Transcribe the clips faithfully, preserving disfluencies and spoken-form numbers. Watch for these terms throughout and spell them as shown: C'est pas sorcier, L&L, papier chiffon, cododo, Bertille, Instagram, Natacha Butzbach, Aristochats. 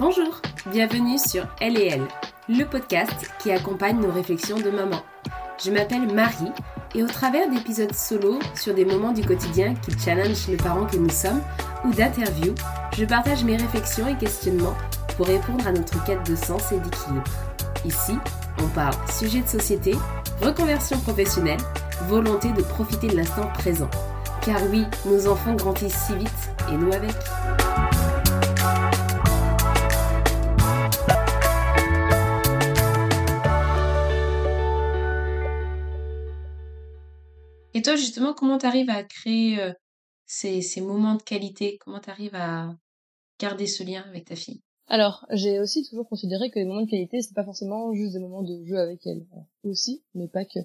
Bonjour, bienvenue sur L et L, le podcast qui accompagne nos réflexions de maman. Je m'appelle Marie et au travers d'épisodes solo sur des moments du quotidien qui challengent le parent que nous sommes ou d'interviews, je partage mes réflexions et questionnements pour répondre à notre quête de sens et d'équilibre. Ici, on parle sujets de société, reconversion professionnelle, volonté de profiter de l'instant présent. Car oui, nos enfants grandissent si vite et nous avec. Et toi, justement, comment tu arrives à créer euh, ces, ces moments de qualité? Comment tu arrives à garder ce lien avec ta fille? Alors, j'ai aussi toujours considéré que les moments de qualité, c'était pas forcément juste des moments de jeu avec elle. Alors, aussi, mais pas que.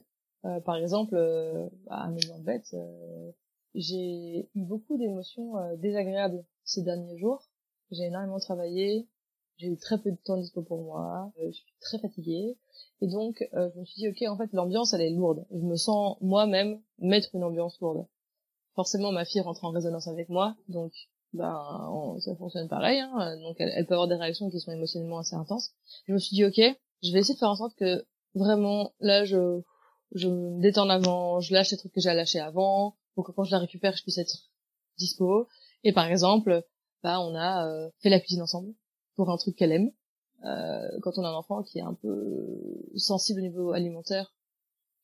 Euh, par exemple, euh, bah, un exemple bête, euh, j'ai eu beaucoup d'émotions euh, désagréables ces derniers jours. J'ai énormément travaillé, j'ai eu très peu de temps dispo pour moi, euh, je suis très fatiguée. Et donc, euh, je me suis dit, ok, en fait, l'ambiance, elle est lourde. Je me sens moi-même mettre une ambiance lourde. Forcément, ma fille rentre en résonance avec moi, donc ben on, ça fonctionne pareil. Hein, donc, elle, elle peut avoir des réactions qui sont émotionnellement assez intenses. Je me suis dit, ok, je vais essayer de faire en sorte que, vraiment, là, je je me détends avant, je lâche les trucs que j'ai à lâcher avant, pour que quand je la récupère, je puisse être dispo. Et par exemple, bah on a euh, fait la cuisine ensemble, pour un truc qu'elle aime. Euh, quand on a un enfant qui est un peu sensible au niveau alimentaire,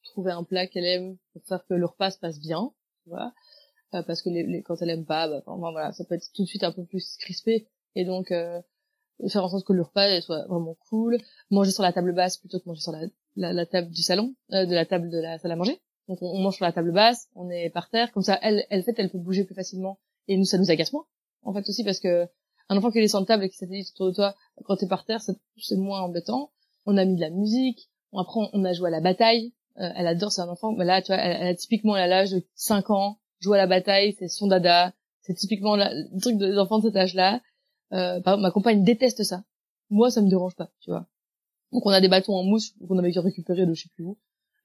trouver un plat qu'elle aime pour faire que le repas se passe bien, tu vois, euh, parce que les, les, quand elle aime pas, bah, enfin, voilà, ça peut être tout de suite un peu plus crispé, et donc euh, faire en sorte que le repas soit vraiment cool, manger sur la table basse plutôt que manger sur la, la, la table du salon, euh, de la table de la salle à manger. Donc on, on mange sur la table basse, on est par terre, comme ça elle, elle fait, elle peut bouger plus facilement, et nous ça nous agace moins, en fait aussi parce que un enfant qui est sur table et qui s'attelle autour de toi, quand t'es par terre, c'est, c'est moins embêtant. On a mis de la musique. Après, on a joué à la bataille. Euh, elle adore, c'est un enfant. Mais là, tu vois, elle, elle a typiquement, elle a l'âge de cinq ans. Jouer à la bataille, c'est son dada. C'est typiquement la, le truc des enfants de cet âge-là. Euh, par exemple, ma compagne déteste ça. Moi, ça me dérange pas, tu vois. Donc, on a des bâtons en mousse qu'on avait récupérés de je sais plus où.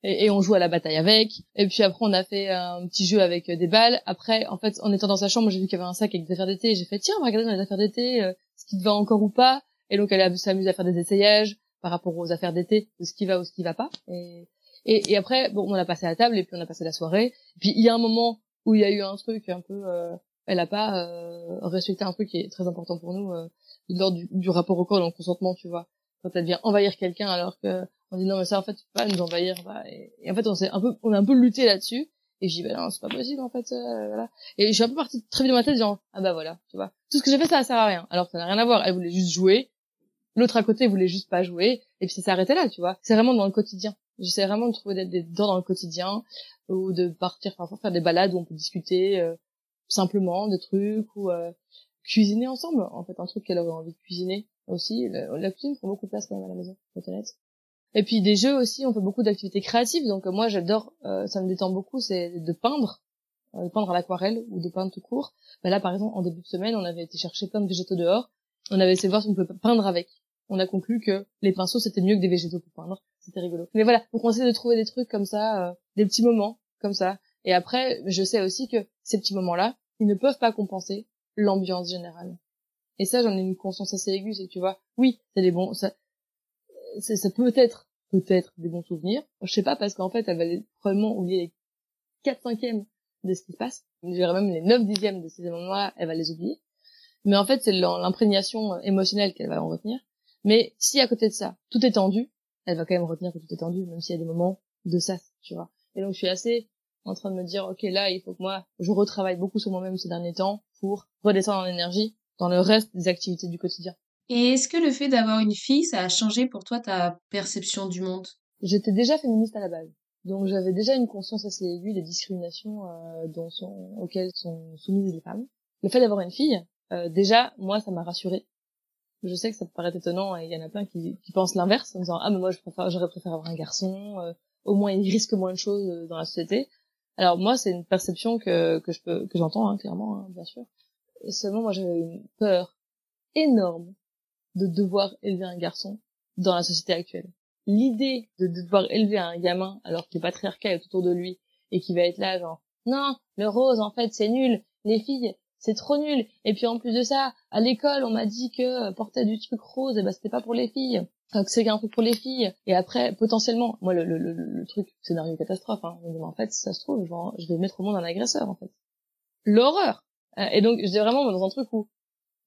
Et, et on joue à la bataille avec. Et puis après, on a fait un petit jeu avec des balles. Après, en fait, en étant dans sa chambre, j'ai vu qu'il y avait un sac avec des affaires d'été. J'ai fait, tiens, on va regarder dans les affaires d'été euh, ce qui te va encore ou pas. Et donc, elle s'amuse à faire des essayages par rapport aux affaires d'été, de ce qui va ou ce qui va pas. Et, et, et après, bon, on a passé à la table et puis on a passé la soirée. Et puis, il y a un moment où il y a eu un truc un peu... Euh, elle a pas euh, respecté un truc qui est très important pour nous, euh, lors du, du rapport au corps, dans le consentement, tu vois. Quand elle vient envahir quelqu'un alors que... On dit non mais ça en fait tu peux pas nous envahir bah, et, et en fait on s'est un peu on a un peu lutté là-dessus et je dis bah non c'est pas possible en fait euh, voilà et je suis un peu partie très vite dans ma tête genre ah bah voilà tu vois tout ce que j'ai fait ça sert à rien alors que ça n'a rien à voir elle voulait juste jouer l'autre à côté voulait juste pas jouer et puis ça s'est arrêté là tu vois c'est vraiment dans le quotidien j'essaie vraiment de trouver d'être dedans dans le quotidien ou de partir enfin faire des balades où on peut discuter euh, simplement des trucs ou euh, cuisiner ensemble en fait un truc qu'elle avait envie de cuisiner aussi la, la cuisine prend beaucoup de place quand même à la maison faut être honnête. Et puis des jeux aussi, on fait beaucoup d'activités créatives, donc moi j'adore, euh, ça me détend beaucoup, c'est de peindre, euh, de peindre à l'aquarelle ou de peindre tout court. Ben là par exemple, en début de semaine, on avait été chercher plein de végétaux dehors, on avait essayé de voir si on pouvait peindre avec. On a conclu que les pinceaux c'était mieux que des végétaux pour peindre, c'était rigolo. Mais voilà, donc on essaie de trouver des trucs comme ça, euh, des petits moments comme ça. Et après, je sais aussi que ces petits moments-là, ils ne peuvent pas compenser l'ambiance générale. Et ça, j'en ai une conscience assez aiguë, c'est tu vois, oui, c'est des bons... Ça... C'est, ça peut être, peut-être des bons souvenirs. Je sais pas, parce qu'en fait, elle va les, probablement oublier les quatre cinquièmes de ce qui se passe. Je dirais même les neuf dixièmes de ces moments-là, elle va les oublier. Mais en fait, c'est l'imprégnation émotionnelle qu'elle va en retenir. Mais si à côté de ça, tout est tendu, elle va quand même retenir que tout est tendu, même s'il y a des moments de ça, tu vois. Et donc, je suis assez en train de me dire, ok, là, il faut que moi, je retravaille beaucoup sur moi-même ces derniers temps pour redescendre en énergie dans le reste des activités du quotidien. Et est-ce que le fait d'avoir une fille, ça a changé pour toi ta perception du monde? J'étais déjà féministe à la base, donc j'avais déjà une conscience assez aiguë des discriminations euh, dont sont, auxquelles sont soumises les femmes. Le fait d'avoir une fille, euh, déjà, moi, ça m'a rassurée. Je sais que ça peut paraître étonnant, et il y en a plein qui, qui pensent l'inverse, en disant « Ah, mais moi, je préfère, j'aurais préféré avoir un garçon, euh, au moins il risque moins de choses euh, dans la société. » Alors moi, c'est une perception que, que, je peux, que j'entends, hein, clairement, hein, bien sûr. Et seulement, moi, j'avais une peur énorme de devoir élever un garçon dans la société actuelle. L'idée de devoir élever un gamin alors que le patriarcat est autour de lui et qu'il va être là genre « Non, le rose, en fait, c'est nul. Les filles, c'est trop nul. Et puis en plus de ça, à l'école, on m'a dit que porter du truc rose, eh ben c'était pas pour les filles. Enfin, que c'est un truc pour les filles. Et après, potentiellement, moi le le le, le truc scénario catastrophe. Hein. Mais en fait, si ça se trouve, genre, je vais mettre au monde un agresseur. En fait, l'horreur. Et donc, j'étais vraiment dans un truc où,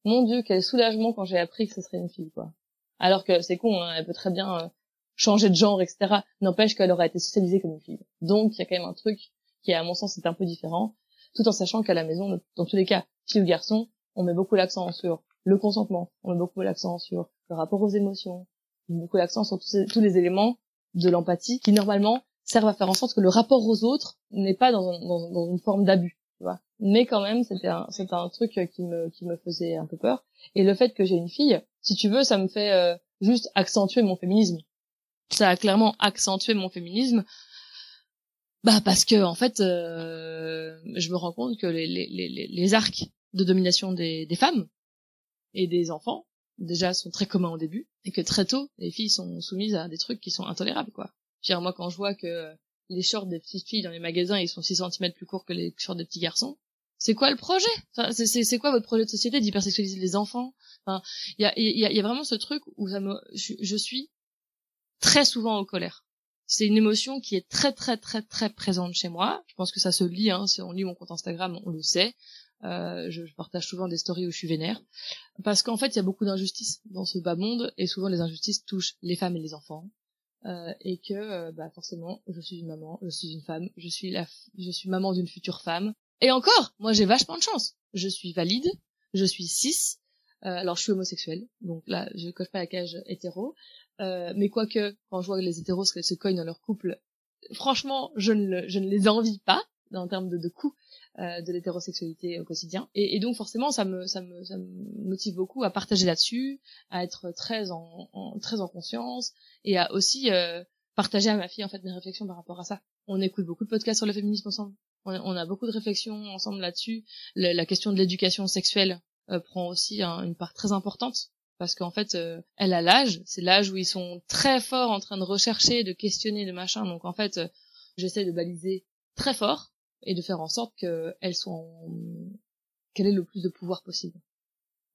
mon Dieu, quel soulagement quand j'ai appris que ce serait une fille, quoi. Alors que c'est con, hein, elle peut très bien euh, changer de genre, et cetera. N'empêche qu'elle aura été socialisée comme une fille. Donc, il y a quand même un truc qui, à mon sens, est un peu différent. Tout en sachant qu'à la maison, dans tous les cas, fille ou garçon, on met beaucoup l'accent sur le consentement, on met beaucoup l'accent sur le rapport aux émotions, on met beaucoup l'accent sur tous, ces, tous les éléments de l'empathie qui, normalement, servent à faire en sorte que le rapport aux autres n'est pas dans, un, dans, dans une forme d'abus, tu vois. Mais quand même, c'était un, c'était un truc qui me, qui me faisait un peu peur. Et le fait que j'ai une fille, si tu veux, ça me fait euh, juste accentuer mon féminisme. Ça a clairement accentué mon féminisme. Bah parce que en fait, euh, je me rends compte que les, les, les, les arcs de domination des, des femmes et des enfants déjà sont très communs au début et que très tôt les filles sont soumises à des trucs qui sont intolérables, quoi. Je veux dire, moi quand je vois que les shorts des petites filles dans les magasins ils sont six centimètres plus courts que les shorts des petits garçons, c'est quoi le projet? Enfin, c'est, c'est, c'est quoi votre projet de société d'hypersexualiser les enfants? Enfin, il y a, y, a, y a vraiment ce truc où ça me, je, je suis très souvent en colère. C'est une émotion qui est très très très très présente chez moi. Je pense que ça se lit, hein. Si on lit mon compte Instagram, on le sait. Euh, je, je partage souvent des stories où je suis vénère. Parce qu'en fait, il y a beaucoup d'injustices dans ce bas monde, et souvent les injustices touchent les femmes et les enfants. Euh, et que, euh, bah forcément, je suis une maman, je suis une femme, je suis la, f- je suis maman d'une future femme. Et encore, moi j'ai vachement de chance. Je suis valide, je suis cis. Euh, alors je suis homosexuelle, donc là je coche pas la case hétéro. Euh, mais quoique, quand je vois les hétéros se cognent dans leur couple, franchement, je ne, le, je ne les envie pas, en termes de, de coût, euh, de l'hétérosexualité au quotidien. Et, et donc, forcément, ça me, ça me, ça me motive beaucoup à partager là-dessus, à être très en, en très en conscience, et à aussi, euh, partager à ma fille, en fait, mes réflexions par rapport à ça. On écoute beaucoup de podcasts sur le féminisme ensemble. On, on a beaucoup de réflexions ensemble là-dessus. Le, la question de l'éducation sexuelle, euh, prend aussi un, une part très importante. Parce qu'en fait, euh, elle a l'âge, c'est l'âge où ils sont très forts en train de rechercher, de questionner, de machin. Donc en fait, euh, j'essaie de baliser très fort et de faire en sorte qu'elle soit, en... qu'elle ait le plus de pouvoir possible.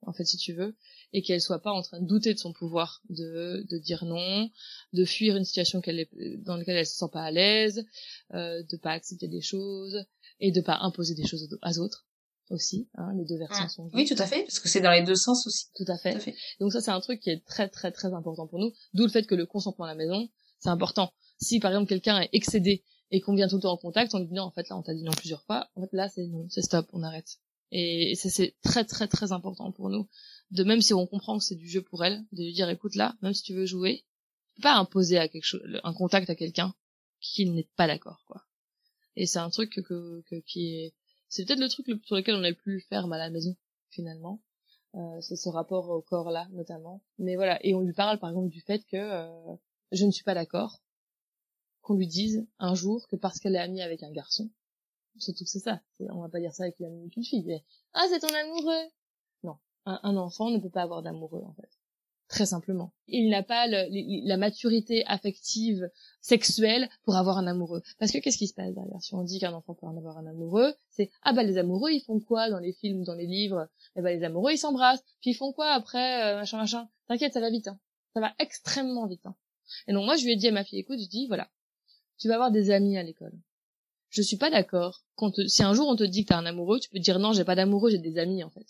En fait, si tu veux, et qu'elle soit pas en train de douter de son pouvoir, de de dire non, de fuir une situation qu'elle est, dans laquelle elle se sent pas à l'aise, euh, de pas accepter des choses et de pas imposer des choses aux autres. Aussi, hein, les deux versions ah, sont... Oui, tout à fait, parce que c'est dans les deux sens aussi. Tout à fait. Tout à fait. Donc ça, c'est un truc qui est très, très, très important pour nous, d'où le fait que le consentement à la maison, c'est important. Si, par exemple, quelqu'un est excédé et qu'on vient tout le temps en contact, on lui dit non, en fait, là, on t'a dit non plusieurs fois, en fait, là, c'est non, c'est stop, on arrête. Et ça, c'est très, très, très important pour nous. De même si on comprend que c'est du jeu pour elle, de lui dire, écoute, là, même si tu veux jouer, tu peux pas imposer à quelque chose, un contact à quelqu'un qui n'est pas d'accord, quoi. Et c'est un truc que, que, que qui est... C'est peut-être le truc le, sur lequel on est le plus ferme à la maison, finalement. Euh, c'est ce rapport au corps-là, notamment. Mais voilà, et on lui parle, par exemple, du fait que euh, je ne suis pas d'accord qu'on lui dise un jour que parce qu'elle est amie avec un garçon, surtout que c'est ça, c'est, on va pas dire ça avec une amie qu'une fille, mais « Ah, c'est ton amoureux !» Non, un, un enfant ne peut pas avoir d'amoureux, en fait. Très simplement. Il n'a pas le, le, la maturité affective, sexuelle, pour avoir un amoureux. Parce que qu'est-ce qui se passe derrière? Si on dit qu'un enfant peut en avoir un amoureux, c'est « Ah bah les amoureux, ils font quoi dans les films ou dans les livres ?» Eh bah les amoureux, ils s'embrassent. Puis ils font quoi après, euh, machin, machin. T'inquiète, ça va vite. Hein. Ça va extrêmement vite. Hein. Et donc moi, je lui ai dit à ma fille, écoute, je dis, voilà, tu vas avoir des amis à l'école. Je suis pas d'accord. Quand te, si un jour on te dit que t'as un amoureux, tu peux te dire « Non, j'ai pas d'amoureux, j'ai des amis en fait.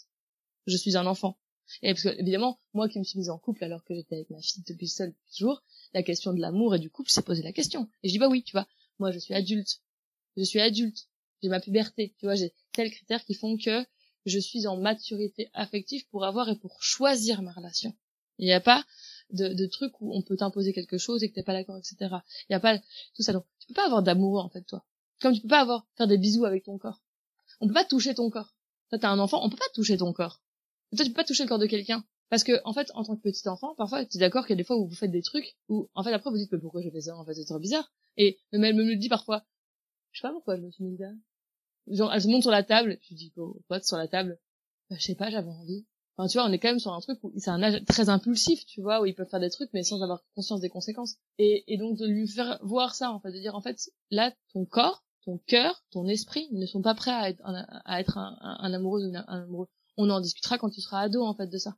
Je suis un enfant. » Et parce que, évidemment, moi qui me suis mise en couple alors que j'étais avec ma fille depuis seule depuis toujours, la question de l'amour et du couple s'est posée la question. Et je dis, bah oui, tu vois, moi je suis adulte. Je suis adulte. J'ai ma puberté. Tu vois, j'ai tels critères qui font que je suis en maturité affective pour avoir et pour choisir ma relation. Il n'y a pas de, de truc où on peut t'imposer quelque chose et que t'es pas d'accord, et cetera. Il n'y a pas tout ça. Donc, tu peux pas avoir d'amoureux, en fait, toi. Comme tu peux pas avoir, faire des bisous avec ton corps. On peut pas toucher ton corps. Toi, t'as un enfant, on peut pas toucher ton corps. Toi, tu peux pas toucher le corps de quelqu'un. Parce que, en fait, en tant que petit enfant, parfois, tu es d'accord qu'il y a des fois où vous faites des trucs où, en fait, après, vous dites, mais pourquoi j'ai fait ça? En fait, c'est trop bizarre. Et même elle me le dit parfois. Je sais pas pourquoi je me suis mis là. Genre, elle se monte sur la table. Je dis, pourquoi sur la table? Bah, je sais pas, j'avais envie. Enfin, tu vois, on est quand même sur un truc où c'est un âge très impulsif, tu vois, où ils peuvent faire des trucs, mais sans avoir conscience des conséquences. Et, et donc, de lui faire voir ça, en fait, de dire, en fait, là, ton corps, ton cœur, ton esprit ne sont pas prêts à être, à être un, un, un amoureux ou un amoureux. On en discutera quand tu seras ado, en fait, de ça.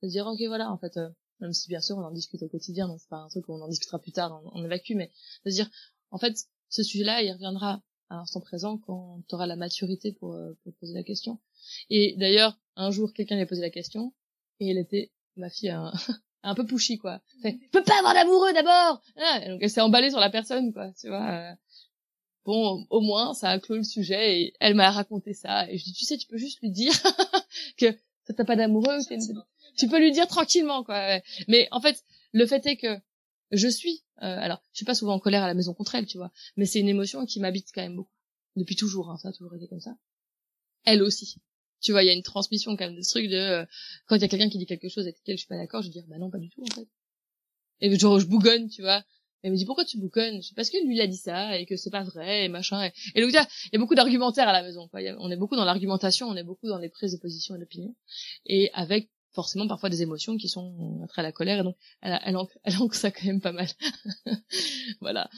C'est-à-dire, ok, voilà, en fait, euh, même si, bien sûr, on en discute au quotidien, donc c'est pas un truc où on en discutera plus tard, on, on évacue, mais c'est-à-dire, en fait, ce sujet-là, il reviendra à l'instant présent quand tu auras la maturité pour, euh, pour poser la question. Et d'ailleurs, un jour, quelqu'un lui a posé la question, et elle était, ma fille, un, un peu pushy, quoi. Elle peut pas avoir d'amoureux, d'abord! Ah, donc elle s'est emballée sur la personne, quoi, tu vois. Euh... Bon, au moins, ça a clos le sujet, et elle m'a raconté ça, et je dis, tu sais, tu peux juste lui dire que t'as pas d'amoureux, que tu peux lui dire tranquillement, quoi. Ouais. Mais en fait, le fait est que je suis, euh, alors, je suis pas souvent en colère à la maison contre elle, tu vois, mais c'est une émotion qui m'habite quand même beaucoup. Depuis toujours, hein, ça a toujours été comme ça. Elle aussi. Tu vois, il y a une transmission quand même de ce truc de, euh, quand il y a quelqu'un qui dit quelque chose avec lequel je suis pas d'accord, je vais dire, bah non, pas du tout, en fait. Et genre, je bougonne, tu vois. Elle me dit, pourquoi tu bouconnes? Je dis, parce que lui, il a dit ça, et que c'est pas vrai, et machin. Et, et donc, il y a beaucoup d'argumentaires à la maison, quoi. Y a, on est beaucoup dans l'argumentation, on est beaucoup dans les prises de position et d'opinion. Et avec, forcément, parfois des émotions qui sont très à la colère. Et donc, elle, elle, ancre, elle ancre ça quand même pas mal. Voilà.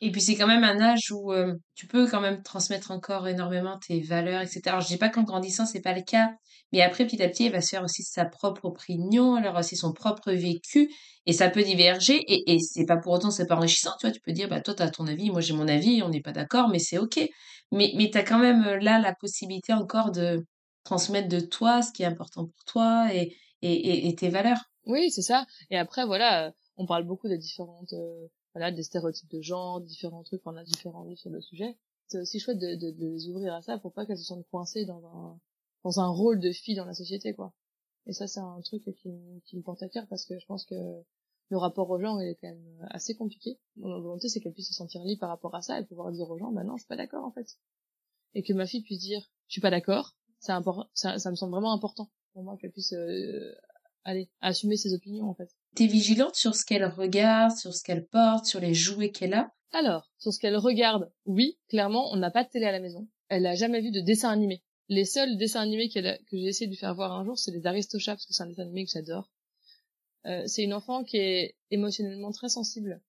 Et puis, c'est quand même un âge où euh, tu peux quand même transmettre encore énormément tes valeurs, et cetera. Alors, je dis pas qu'en grandissant, c'est pas le cas. Mais après, petit à petit, elle va se faire aussi sa propre opinion, alors aussi son propre vécu, et ça peut diverger, et, et c'est pas pour autant, c'est pas enrichissant, tu vois, tu peux dire, bah, toi, t'as ton avis, moi, j'ai mon avis, on n'est pas d'accord, mais c'est ok. Mais, mais t'as quand même là la possibilité encore de transmettre de toi ce qui est important pour toi, et, et, et, et tes valeurs. Oui, c'est ça. Et après, voilà, on parle beaucoup de différentes, euh, voilà, des stéréotypes de genre, différents trucs, on a différents vues sur le sujet. C'est aussi chouette de, de, de les ouvrir à ça pour pas qu'elles se sentent coincées dans un, dans un rôle de fille dans la société, quoi. Et ça, c'est un truc qui, qui me porte à cœur, parce que je pense que le rapport aux gens, il est quand même assez compliqué. Mon volonté, c'est qu'elle puisse se sentir libre par rapport à ça et pouvoir dire aux gens, bah non, je suis pas d'accord, en fait. Et que ma fille puisse dire, je suis pas d'accord, c'est important, ça, ça me semble vraiment important pour moi qu'elle puisse, euh, aller, assumer ses opinions, en fait. T'es vigilante sur ce qu'elle regarde, sur ce qu'elle porte, sur les jouets qu'elle a? Alors, sur ce qu'elle regarde, oui, clairement, on n'a pas de télé à la maison. Elle a jamais vu de dessin animé. Les seuls dessins animés qu'elle a, que j'ai essayé de lui faire voir un jour, c'est les Aristochats, parce que c'est un dessin animé que j'adore. Euh, c'est une enfant qui est émotionnellement très sensible.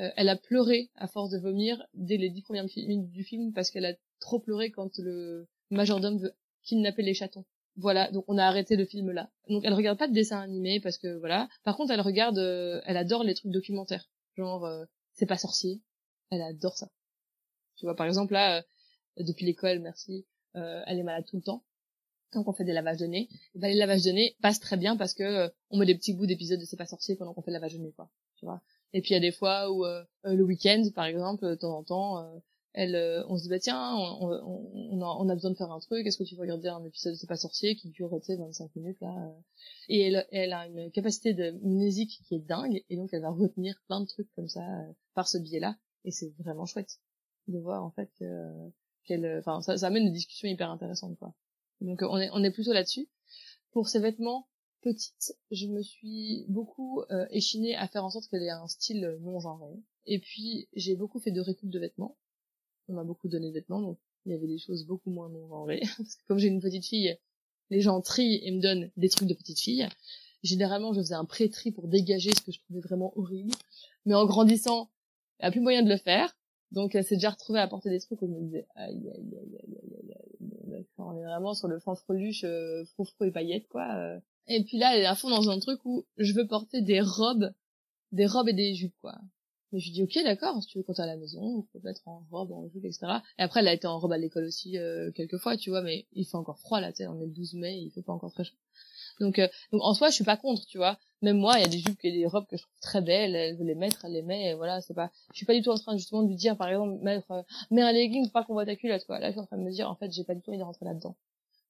Euh, elle a pleuré à force de vomir dès les dix premières minutes du film, parce qu'elle a trop pleuré quand le majordome veut kidnapper les chatons. Voilà, donc on a arrêté le film là. Donc elle regarde pas de dessins animés, parce que voilà. Par contre, elle regarde, euh, elle adore les trucs documentaires. Genre, euh, C'est pas sorcier. Elle adore ça. Tu vois, par exemple, là, euh, depuis l'école, merci... Euh, elle est malade tout le temps, donc on fait des lavages de nez. Et ben les lavages de nez passent très bien parce que euh, on met des petits bouts d'épisodes de C'est pas sorcier pendant qu'on fait le lavage de nez, quoi. Tu vois. Et puis il y a des fois où euh, le week-end, par exemple, de temps en temps, euh, elle, euh, on se dit bah tiens, on, on, on, a, on a besoin de faire un truc. Est-ce que tu veux regarder un épisode de C'est pas sorcier qui dure tu sais vingt-cinq minutes là euh... Et elle, elle a une capacité de mnésique qui est dingue, et donc elle va retenir plein de trucs comme ça euh, par ce biais-là. Et c'est vraiment chouette de voir en fait que euh... Enfin, ça, ça amène des discussions hyper intéressantes, quoi. Donc, on est, on est plutôt là-dessus. Pour ses vêtements petites, je me suis beaucoup euh, échinée à faire en sorte qu'elle ait un style non genré. Et puis, j'ai beaucoup fait de récup de vêtements. On m'a beaucoup donné de vêtements, donc il y avait des choses beaucoup moins non genrées. Parce que comme j'ai une petite fille, les gens trient et me donnent des trucs de petite fille. Généralement, je faisais un pré-tri pour dégager ce que je trouvais vraiment horrible. Mais en grandissant, il n'y a plus moyen de le faire. Donc, elle s'est déjà retrouvée à porter des trucs où je me disais, aïe, aïe, aïe, aïe, aïe, aïe, on est vraiment sur le fanfreluche, euh, froufrou et paillettes, quoi. Euh. Et puis là, elle est à fond dans un truc où je veux porter des robes, des robes et des jupes, quoi. Mais je lui dis, ok, d'accord, si tu veux quand t'es à la maison, tu peux être en robe, en jupe, et cetera. Et après, elle a été en robe à l'école aussi, euh, quelques fois, tu vois, mais il fait encore froid, là, tu sais, on est le douze mai, il fait pas encore très chaud. Donc, euh, donc, en soi, je suis pas contre, tu vois. Même moi, il y a des jupes et des robes que je trouve très belles, elle veut les mettre, elle les met, et voilà, c'est pas, je suis pas du tout en train, justement, de lui dire, par exemple, mettre, euh, mets un legging pour pas qu'on voit ta culotte, quoi. Là, je suis en train de me dire, en fait, j'ai pas du tout envie de rentrer là-dedans.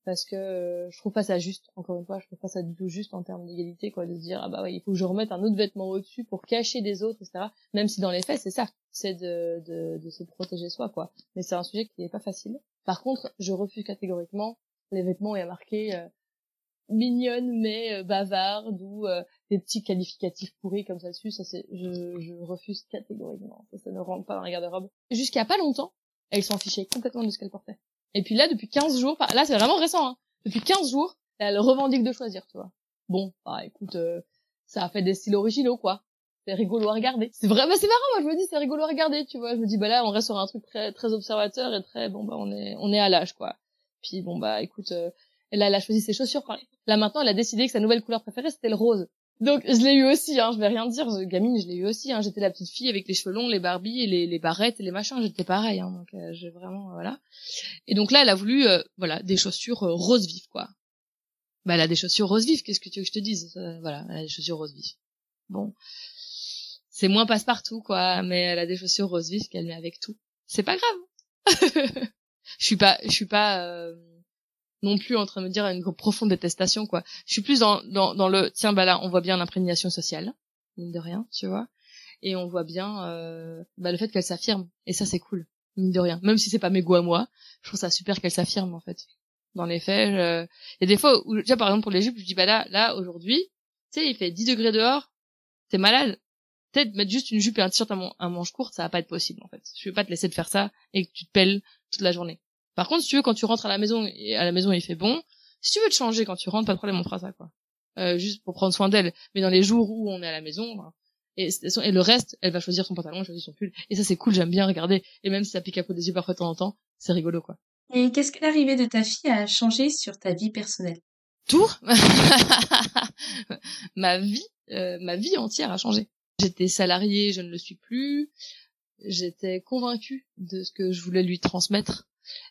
Parce que, euh, je trouve pas ça juste, encore une fois, je trouve pas ça du tout juste en termes d'égalité, quoi, de se dire, ah bah ouais, il faut que je remette un autre vêtement au-dessus pour cacher des autres, et cetera. Même si dans les faits, c'est ça, c'est de, de, de se protéger soi, quoi. Mais c'est un sujet qui est pas facile. Par contre, je refuse catégoriquement les vêtements où il y a marqué, euh, mignonne mais bavarde ou euh, des petits qualificatifs pourris comme ça dessus, ça c'est je je refuse catégoriquement, ça ça ne rentre pas dans la garde-robe. Jusqu'à pas longtemps, elle s'en fichait complètement de ce qu'elle portait. Et puis là depuis quinze jours, là c'est vraiment récent hein. Depuis quinze jours, elle revendique de choisir, tu vois. Bon, bah écoute, euh, ça a fait des styles originaux quoi. c'est rigolo à regarder. C'est vraiment, c'est marrant, moi je me dis c'est rigolo à regarder, tu vois. Je me dis bah là on reste sur un truc très très observateur et très bon bah on est on est à l'âge quoi. Puis bon bah écoute, euh, elle, a, elle a choisi ses chaussures quand là maintenant elle a décidé que sa nouvelle couleur préférée c'était le rose. Donc je l'ai eu aussi, hein, je vais rien dire, gamine, je l'ai eu aussi, hein, j'étais la petite fille avec les cheveux longs, les barbies, les, les barrettes et les machins, j'étais pareil, hein, donc euh, j'ai vraiment, euh, voilà. Et donc là, elle a voulu, euh, voilà, des chaussures euh, rose vif, quoi. Bah elle a des chaussures rose vif, qu'est-ce que tu veux que je te dise, euh, voilà, elle a des chaussures rose vif. Bon, c'est moins passe-partout, quoi, mais elle a des chaussures rose vif qu'elle met avec tout. C'est pas grave. Je suis pas, je suis pas... Euh... non plus en train de me dire une profonde détestation, quoi. Je suis plus dans, dans, dans le, tiens, bah là, on voit bien l'imprégnation sociale, mine de rien, tu vois. Et on voit bien, euh, bah, le fait qu'elle s'affirme. Et ça, c'est cool, mine de rien. Même si c'est pas mes goûts à moi, je trouve ça super qu'elle s'affirme, en fait. Dans les faits, je... il y a des fois où, déjà, par exemple, pour les jupes, je dis, bah là, là, aujourd'hui, tu sais, il fait dix degrés dehors, t'es malade. Peut-être mettre juste une jupe et un t-shirt à, mon... à manche courte, ça va pas être possible, en fait. Je vais pas te laisser te faire ça et que tu te pelles toute la journée. Par contre, si tu veux, quand tu rentres à la maison, et à la maison il fait bon, si tu veux te changer quand tu rentres, pas de problème, on fera ça, quoi. Euh, juste pour prendre soin d'elle. Mais dans les jours où on est à la maison, ben, et, et le reste, elle va choisir son pantalon, elle choisit son pull. Et ça, c'est cool, j'aime bien regarder. Et même si ça pique à peau des yeux parfois de temps en temps, c'est rigolo, quoi. Et qu'est-ce que l'arrivée de ta fille a changé sur ta vie personnelle? Tout. Ma vie, euh, ma vie entière a changé. J'étais salariée, je ne le suis plus. J'étais convaincue de ce que je voulais lui transmettre.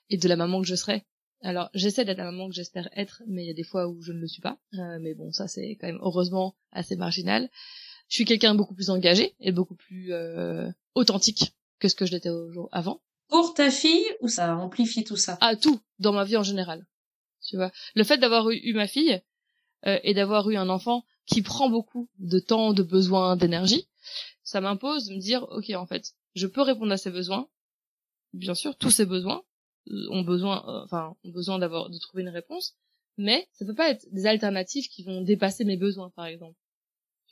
Et de la maman que je serai. Alors, j'essaie d'être la maman que j'espère être, mais il y a des fois où je ne le suis pas. Euh, mais bon, ça, c'est quand même, heureusement, assez marginal. Je suis quelqu'un de beaucoup plus engagé et beaucoup plus euh, authentique que ce que je l'étais avant. Pour ta fille, ou ça a amplifié tout ça? Ah, tout, dans ma vie en général. Tu vois, le fait d'avoir eu, eu ma fille euh, et d'avoir eu un enfant qui prend beaucoup de temps, de besoin, d'énergie, ça m'impose de me dire, ok, en fait, je peux répondre à ses besoins, bien sûr, tous ses besoins, ont besoin, euh, enfin, ont besoin d'avoir, de trouver une réponse, mais ça peut pas être des alternatives qui vont dépasser mes besoins, par exemple.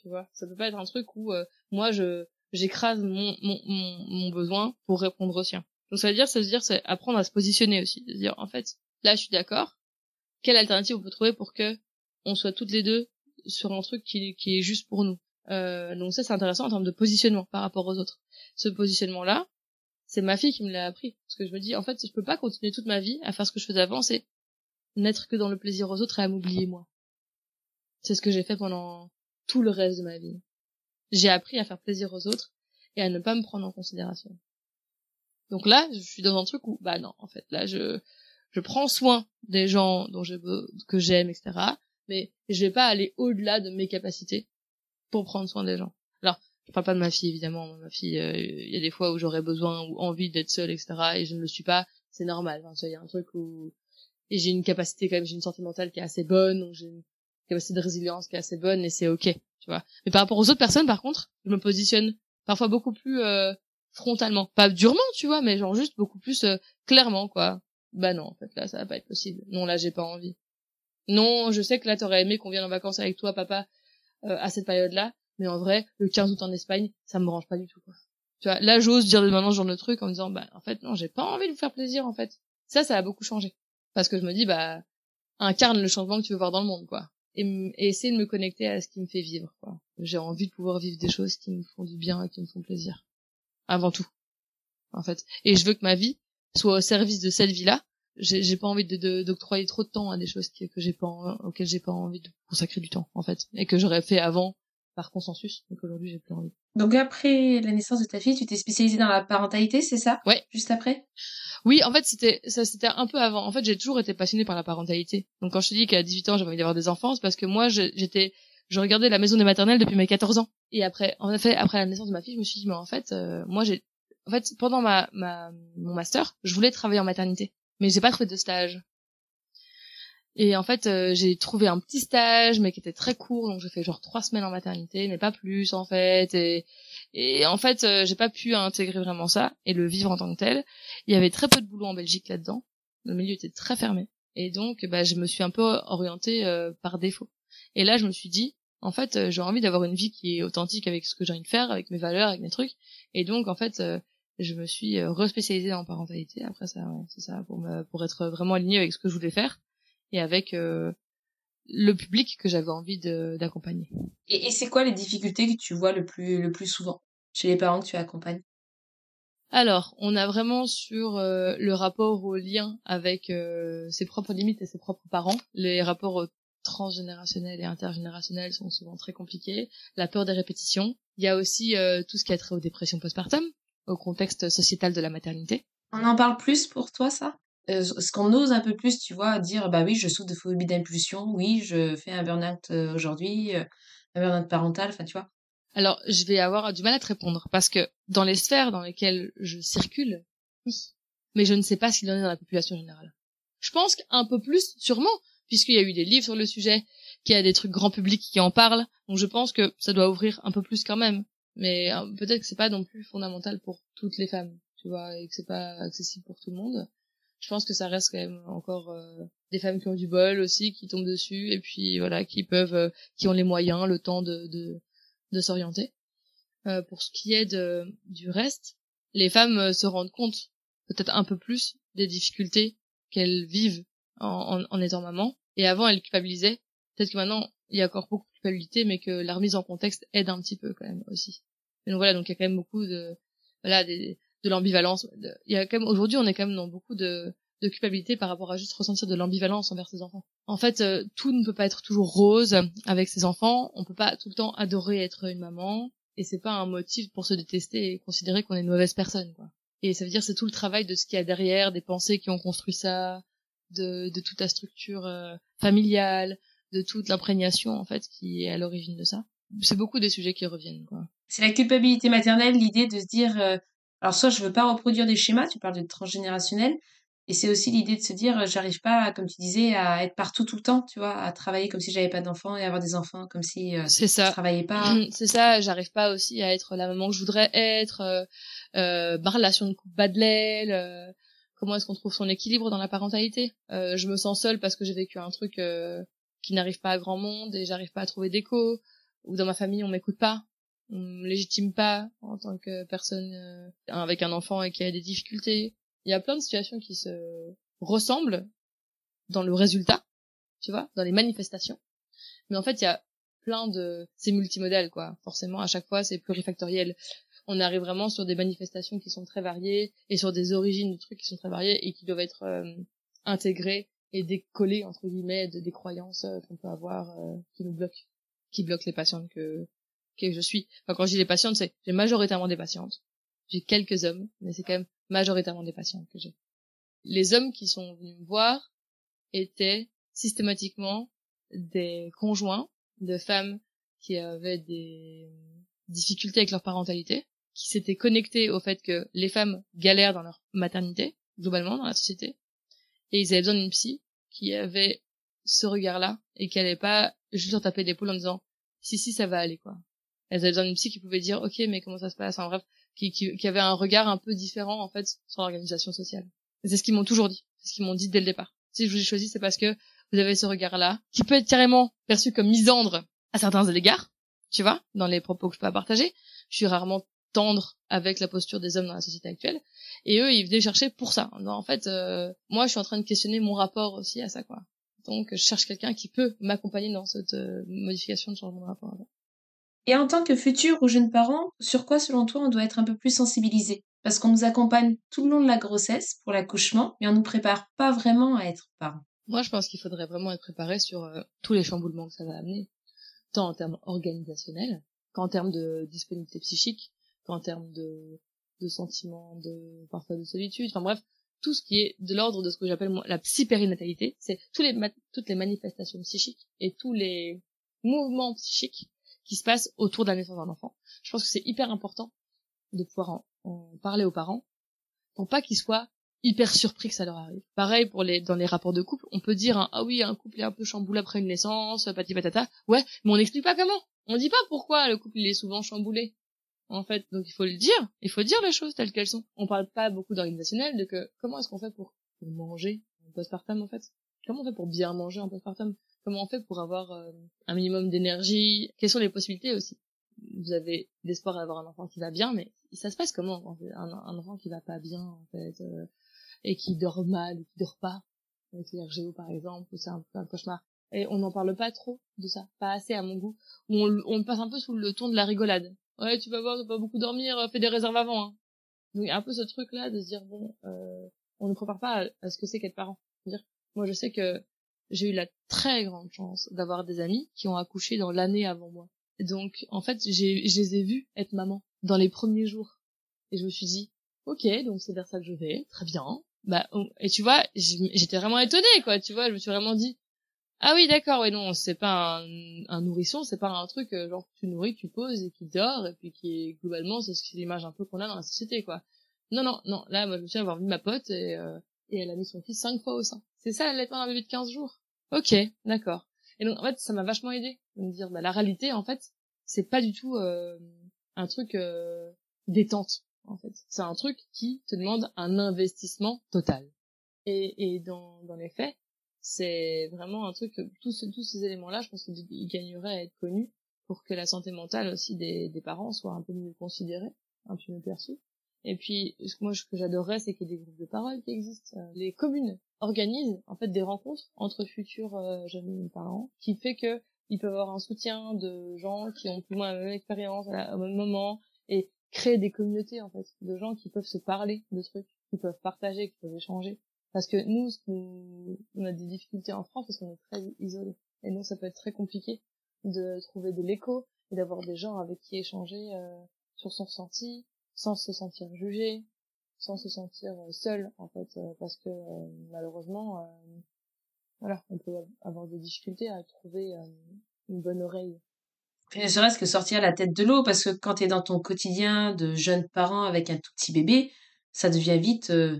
Tu vois, ça peut pas être un truc où euh, moi je j'écrase mon, mon mon mon besoin pour répondre au sien. Donc ça veut dire, ça veut dire, c'est apprendre à se positionner aussi, de dire en fait, là je suis d'accord. Quelle alternative on peut trouver pour que on soit toutes les deux sur un truc qui qui est juste pour nous. Euh, donc ça c'est intéressant en termes de positionnement par rapport aux autres. Ce positionnement là. C'est ma fille qui me l'a appris. Parce que je me dis, en fait, je peux pas continuer toute ma vie à faire ce que je faisais avant, c'est n'être que dans le plaisir aux autres et à m'oublier moi. C'est ce que j'ai fait pendant tout le reste de ma vie. J'ai appris à faire plaisir aux autres et à ne pas me prendre en considération. Donc là, je suis dans un truc où, bah non, en fait, là, je, je prends soin des gens dont j'ai, que j'aime, et cetera. Mais je vais pas aller au-delà de mes capacités pour prendre soin des gens. Alors, je parle pas de ma fille, évidemment. Ma fille, il euh, y a des fois où j'aurais besoin ou envie d'être seule, et cetera. Et je ne le suis pas. C'est normal. Enfin, il y a un truc où... Et j'ai une capacité quand même, j'ai une santé mentale qui est assez bonne. Donc j'ai une capacité de résilience qui est assez bonne et c'est ok, tu vois. Mais par rapport aux autres personnes, par contre, je me positionne parfois beaucoup plus euh, frontalement. Pas durement, tu vois, mais genre juste beaucoup plus euh, clairement, quoi. Bah non, en fait, là, ça va pas être possible. Non, là, j'ai pas envie. Non, je sais que là, t'aurais aimé qu'on vienne en vacances avec toi, papa, euh, à cette période-là. Mais en vrai, le quinze août en Espagne, ça me branche pas du tout, quoi. Tu vois, là, j'ose dire maintenant ce genre de truc en me disant, bah, en fait, non, j'ai pas envie de vous faire plaisir, en fait. Ça, ça a beaucoup changé. Parce que je me dis, bah, incarne le changement que tu veux voir dans le monde, quoi. Et, et essayer de me connecter à ce qui me fait vivre, quoi. J'ai envie de pouvoir vivre des choses qui me font du bien et qui me font plaisir. Avant tout. En fait. Et je veux que ma vie soit au service de cette vie-là. J'ai, j'ai pas envie de, de, d'octroyer trop de temps à des choses que, que j'ai pas, auxquelles j'ai pas envie de consacrer du temps, en fait. Et que j'aurais fait avant. Par consensus, donc aujourd'hui j'ai plus envie. Donc après la naissance de ta fille, tu t'es spécialisée dans la parentalité, c'est ça? Ouais. Juste après? Oui, en fait c'était ça, c'était un peu avant. En fait j'ai toujours été passionnée par la parentalité. Donc quand je te dis qu'à dix-huit ans j'avais envie d'avoir des enfants, c'est parce que moi je, j'étais, je regardais la maison des maternelles depuis mes quatorze ans. Et après, en fait après la naissance de ma fille, je me suis dit mais en fait euh, moi j'ai, en fait pendant ma ma mon master, je voulais travailler en maternité, mais j'ai pas trouvé de stage. Et en fait, euh, j'ai trouvé un petit stage, mais qui était très court, donc j'ai fait genre trois semaines en maternité, mais pas plus, en fait. Et, et en fait, euh, j'ai pas pu intégrer vraiment ça, et le vivre en tant que tel. Il y avait très peu de boulot en Belgique là-dedans. Le milieu était très fermé. Et donc, bah, je me suis un peu orientée euh, par défaut. Et là, je me suis dit, en fait, euh, j'ai envie d'avoir une vie qui est authentique avec ce que j'ai envie de faire, avec mes valeurs, avec mes trucs. Et donc, en fait... Euh, je me suis respécialisée en parentalité. Après ça, ouais, c'est ça, pour me, pour être vraiment alignée avec ce que je voulais faire. Et avec euh, le public que j'avais envie de, d'accompagner. Et, et c'est quoi les difficultés que tu vois le plus, le plus souvent chez les parents que tu accompagnes? Alors, on a vraiment sur euh, le rapport au lien avec euh, ses propres limites et ses propres parents. Les rapports transgénérationnels et intergénérationnels sont souvent très compliqués. La peur des répétitions. Il y a aussi euh, tout ce qui a trait aux dépressions postpartum, au contexte sociétal de la maternité. On en parle plus pour toi, ça ? Euh, ce qu'on ose un peu plus, tu vois, dire, bah oui, je souffre de phobie d'impulsion, oui, je fais un burn-out aujourd'hui, un burn-out parental, enfin, tu vois. Alors, je vais avoir du mal à te répondre, parce que dans les sphères dans lesquelles je circule, oui, mais je ne sais pas s'il y en a dans la population générale. Je pense qu'un peu plus, sûrement, puisqu'il y a eu des livres sur le sujet, qu'il y a des trucs grand public qui en parlent, donc je pense que ça doit ouvrir un peu plus quand même. Mais euh, peut-être que c'est pas non plus fondamental pour toutes les femmes, tu vois, et que c'est pas accessible pour tout le monde. Je pense que ça reste quand même encore euh, des femmes qui ont du bol aussi, qui tombent dessus, et puis voilà, qui peuvent, euh, qui ont les moyens, le temps de de, de s'orienter. Euh, pour ce qui est de, du reste, les femmes euh, se rendent compte peut-être un peu plus des difficultés qu'elles vivent en, en, en étant maman. Et avant, elles culpabilisaient. Peut-être que maintenant, il y a encore beaucoup de culpabilité, mais que la remise en contexte aide un petit peu quand même aussi. Et donc voilà, donc il y a quand même beaucoup de voilà des de l'ambivalence. Il y a quand même, aujourd'hui, on est quand même dans beaucoup de, de culpabilité par rapport à juste ressentir de l'ambivalence envers ses enfants. En fait, euh, tout ne peut pas être toujours rose avec ses enfants. On peut pas tout le temps adorer être une maman. Et c'est pas un motif pour se détester et considérer qu'on est une mauvaise personne, quoi. Et ça veut dire, c'est tout le travail de ce qu'il y a derrière, des pensées qui ont construit ça, de, de toute la structure euh, familiale, de toute l'imprégnation, en fait, qui est à l'origine de ça. C'est beaucoup des sujets qui reviennent, quoi. C'est la culpabilité maternelle, l'idée de se dire, euh... alors soit je veux pas reproduire des schémas, tu parles de transgénérationnel, et c'est aussi l'idée de se dire j'arrive pas, comme tu disais, à être partout tout le temps, tu vois, à travailler comme si j'avais pas d'enfants et avoir des enfants comme si euh, c'est ça. Je travaillais pas. C'est ça, j'arrive pas aussi à être la maman que je voudrais être, euh, euh, ma relation de couple bat de l'aile, euh, comment est-ce qu'on trouve son équilibre dans la parentalité. Euh, je me sens seule parce que j'ai vécu un truc euh, qui n'arrive pas à grand monde et j'arrive pas à trouver d'écho, ou dans ma famille on m'écoute pas. On me légitime pas en tant que personne euh, avec un enfant et qui a des difficultés. Il y a plein de situations qui se ressemblent dans le résultat, tu vois, dans les manifestations. Mais en fait, il y a plein de... C'est multimodal, quoi. Forcément, à chaque fois, c'est plurifactoriel. On arrive vraiment sur des manifestations qui sont très variées et sur des origines de trucs qui sont très variées et qui doivent être euh, intégrées et décollées, entre guillemets, de, des croyances euh, qu'on peut avoir euh, qui nous bloquent, qui bloquent les patientes que... que je suis. Enfin, quand je dis les patientes, c'est j'ai majoritairement des patientes. J'ai quelques hommes, mais c'est quand même majoritairement des patientes que j'ai. Les hommes qui sont venus me voir étaient systématiquement des conjoints de femmes qui avaient des difficultés avec leur parentalité, qui s'étaient connectés au fait que les femmes galèrent dans leur maternité, globalement, dans la société, et ils avaient besoin d'une psy qui avait ce regard-là et qui n'allait pas juste leur taper l'épaule en disant « si, si, ça va aller, quoi ». Elles avaient besoin d'une psy qui pouvait dire « ok, mais comment ça se passe ?» Enfin bref, qui, qui, qui avait un regard un peu différent, en fait, sur l'organisation sociale. Et c'est ce qu'ils m'ont toujours dit, c'est ce qu'ils m'ont dit dès le départ. Si je vous ai choisi, c'est parce que vous avez ce regard-là, qui peut être carrément perçu comme misandre à certains égards, tu vois, dans les propos que je peux partager. Je suis rarement tendre avec la posture des hommes dans la société actuelle. Et eux, ils venaient chercher pour ça. Non, en fait, euh, moi, je suis en train de questionner mon rapport aussi à ça, quoi. Donc, je cherche quelqu'un qui peut m'accompagner dans cette euh, modification de changement de rapport à ça. Et en tant que futur ou jeune parent, sur quoi, selon toi, on doit être un peu plus sensibilisé? Parce qu'on nous accompagne tout le long de la grossesse pour l'accouchement, mais on ne nous prépare pas vraiment à être parent. Moi, je pense qu'il faudrait vraiment être préparé sur euh, tous les chamboulements que ça va amener, tant en termes organisationnels, qu'en termes de disponibilité psychique, qu'en termes de, de sentiments, de, parfois de solitude, enfin bref, tout ce qui est de l'ordre de ce que j'appelle moi, la psy-périnatalité, c'est tous les ma- toutes les manifestations psychiques et tous les mouvements psychiques qui se passe autour de la naissance d'un enfant. Je pense que c'est hyper important de pouvoir en, en parler aux parents pour pas qu'ils soient hyper surpris que ça leur arrive. Pareil pour les dans les rapports de couple, on peut dire hein, ah oui, un couple est un peu chamboulé après une naissance, pati patata. Ouais, mais on n'explique pas comment. On dit pas pourquoi le couple il est souvent chamboulé. En fait, donc il faut le dire, il faut dire les choses telles qu'elles sont. On parle pas beaucoup d'organisationnel, de que comment est-ce qu'on fait pour manger en postpartum en fait. Comment on fait pour bien manger en postpartum? Comment on fait pour avoir euh, un minimum d'énergie? Quelles sont les possibilités aussi? Vous avez l'espoir d'avoir un enfant qui va bien, mais ça se passe comment en fait, un, un enfant qui va pas bien, en fait, euh, et qui dort mal, ou qui dort pas, avec l'R G O par exemple, ou c'est un, un cauchemar. Et on n'en parle pas trop de ça, pas assez à mon goût. On, on passe un peu sous le ton de la rigolade. Ouais, tu vas voir, t'as pas beaucoup dormir, fais des réserves avant. Hein. Donc il y a un peu ce truc-là de se dire, bon, euh, on ne prépare pas à, à ce que c'est qu'être parent. C'est-à-dire, moi je sais que j'ai eu la très grande chance d'avoir des amis qui ont accouché dans l'année avant moi. Donc en fait, j'ai, je les ai vus être maman dans les premiers jours. Et je me suis dit, ok, donc c'est vers ça que je vais, très bien. Bah, on... Et tu vois, j'étais vraiment étonnée, quoi, tu vois, je me suis vraiment dit, ah oui, d'accord, ouais, non, c'est pas un, un nourrisson, c'est pas un truc, euh, genre, tu nourris, tu poses, et qui dort, et puis qui est, globalement, c'est l'image un peu qu'on a dans la société, quoi. Non, non, non, là, moi, je me souviens avoir vu ma pote, et, euh, et elle a mis son fils cinq fois au sein. C'est ça, l'allaitement d'un bébé de quinze jours. Ok, d'accord. Et donc, en fait, ça m'a vachement aidée, de me dire, bah, la réalité, en fait, c'est pas du tout, euh, un truc, euh, détente, en fait. C'est un truc qui te demande un investissement total. Et, et dans, dans les faits, c'est vraiment un truc, tous ce, tous ces éléments-là, je pense qu'ils gagneraient à être connus pour que la santé mentale aussi des, des parents soit un peu mieux considérée, un peu mieux perçue. Et puis, ce que moi, ce que j'adorerais, c'est qu'il y ait des groupes de parole qui existent. Les communes organisent, en fait, des rencontres entre futurs euh, jeunes parents, qui fait que ils peuvent avoir un soutien de gens qui ont plus ou moins la même expérience au même moment, et créer des communautés, en fait, de gens qui peuvent se parler de trucs, qui peuvent partager, qui peuvent échanger. Parce que nous, on a des difficultés en France parce qu'on est très isolés. Et nous, ça peut être très compliqué de trouver de l'écho et d'avoir des gens avec qui échanger euh, sur son ressenti, sans se sentir jugé, sans se sentir seul, en fait. Euh, parce que euh, malheureusement, euh, voilà, on peut avoir des difficultés à trouver euh, une bonne oreille. Puis ne serait-ce que sortir la tête de l'eau, parce que quand tu es dans ton quotidien de jeune parent avec un tout petit bébé, ça devient vite... Euh...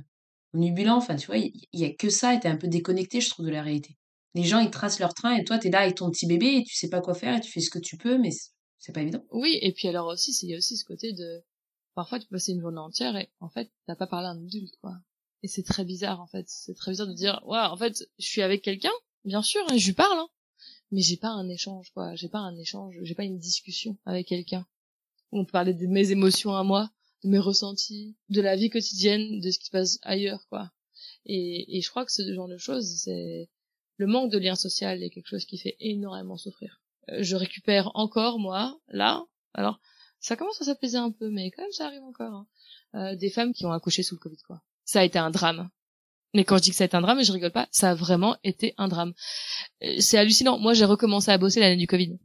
nubulant, enfin tu vois, il y a que ça, et t'es un peu déconnecté, je trouve, de la réalité. Les gens, ils tracent leur train, et toi t'es là avec ton petit bébé et tu sais pas quoi faire et tu fais ce que tu peux, mais c'est pas évident. Oui, et puis alors aussi, il y a aussi ce côté de, parfois tu peux passer une journée entière et en fait t'as pas parlé à un adulte, quoi. Et c'est très bizarre, en fait, c'est très bizarre de dire, ouais, en fait je suis avec quelqu'un, bien sûr, hein, je lui parle, hein, mais j'ai pas un échange, quoi, j'ai pas un échange, j'ai pas une discussion avec quelqu'un où on peut parler de mes émotions à moi, de mes ressentis, de la vie quotidienne, de ce qui se passe ailleurs, quoi. Et, et je crois que ce genre de choses, c'est... Le manque de lien social est quelque chose qui fait énormément souffrir. Euh, je récupère encore, moi, là, alors, ça commence à s'apaiser un peu, mais quand même, ça arrive encore. Hein. Euh, des femmes qui ont accouché sous le Covid, quoi. Ça a été un drame. Mais quand je dis que ça a été un drame, je rigole pas, ça a vraiment été un drame. Euh, c'est hallucinant. Moi, j'ai recommencé à bosser l'année du Covid.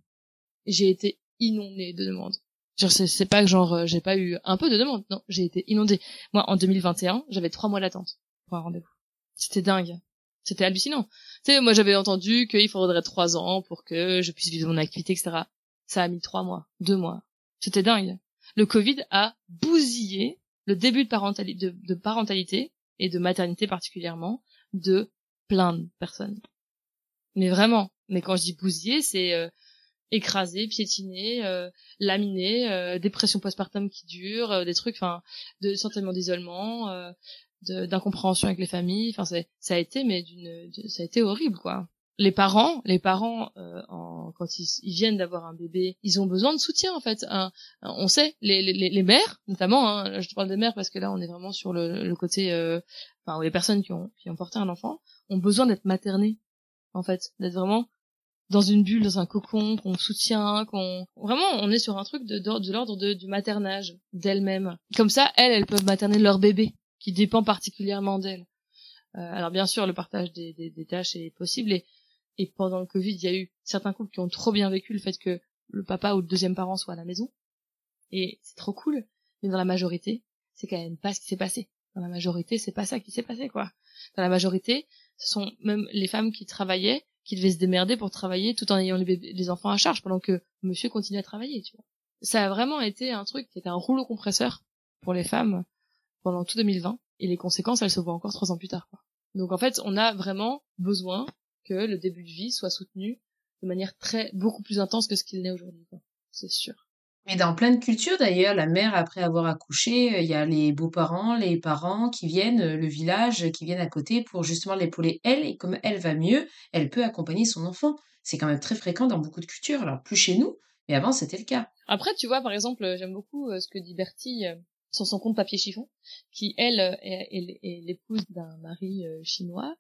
J'ai été inondée de demandes. Genre, c'est, c'est pas que genre euh, j'ai pas eu un peu de demande, non, j'ai été inondée. Moi, en deux mille vingt et un, j'avais trois mois d'attente pour un rendez-vous. C'était dingue, c'était hallucinant. Tu sais, moi j'avais entendu qu'il faudrait trois ans pour que je puisse vivre mon activité, et cetera. Ça a mis trois mois, deux mois. C'était dingue. Le Covid a bousillé le début de parentalité, de, de parentalité et de maternité particulièrement de plein de personnes. Mais vraiment. Mais quand je dis bousillé, c'est euh, écrasé, piétiné, euh, laminé, euh, dépression postpartum qui dure, euh, des trucs, enfin, de sentiment d'isolement, euh, de, d'incompréhension avec les familles, enfin, c'est, ça a été, mais d'une, de, ça a été horrible, quoi. Les parents, les parents, euh, en, quand ils, ils viennent d'avoir un bébé, ils ont besoin de soutien, en fait. Hein, on sait, les, les, les mères, notamment, hein, je te parle des mères parce que là, on est vraiment sur le, le côté, euh, enfin, où les personnes qui ont, qui ont porté un enfant ont besoin d'être maternées, en fait, d'être vraiment dans une bulle, dans un cocon, qu'on soutient, qu'on... Vraiment, on est sur un truc de, de, de l'ordre de, du maternage, d'elles-mêmes. Comme ça, elles, elles peuvent materner leur bébé, qui dépend particulièrement d'elles. Euh, alors bien sûr, le partage des, des, des tâches est possible, et, et pendant le Covid, il y a eu certains couples qui ont trop bien vécu le fait que le papa ou le deuxième parent soit à la maison, et c'est trop cool, mais dans la majorité, c'est quand même pas ce qui s'est passé. Dans la majorité, c'est pas ça qui s'est passé, quoi. Dans la majorité, ce sont même les femmes qui travaillaient, qui devait se démerder pour travailler tout en ayant les, bébés, les enfants à charge pendant que monsieur continue à travailler, tu vois. Ça a vraiment été un truc qui était un rouleau compresseur pour les femmes pendant tout deux mille vingt, et les conséquences, elles se voient encore trois ans plus tard, quoi. Donc en fait, on a vraiment besoin que le début de vie soit soutenu de manière très, beaucoup plus intense que ce qu'il n'est aujourd'hui, quoi. C'est sûr. Mais dans plein de cultures, d'ailleurs, la mère, après avoir accouché, il y a les beaux-parents, les parents qui viennent, le village, qui viennent à côté pour justement l'épauler, elle, et comme elle va mieux, elle peut accompagner son enfant. C'est quand même très fréquent dans beaucoup de cultures, alors plus chez nous, mais avant, c'était le cas. Après, tu vois, par exemple, j'aime beaucoup ce que dit Bertille, sur son compte papier chiffon, qui elle est, est, est l'épouse d'un mari euh, chinois,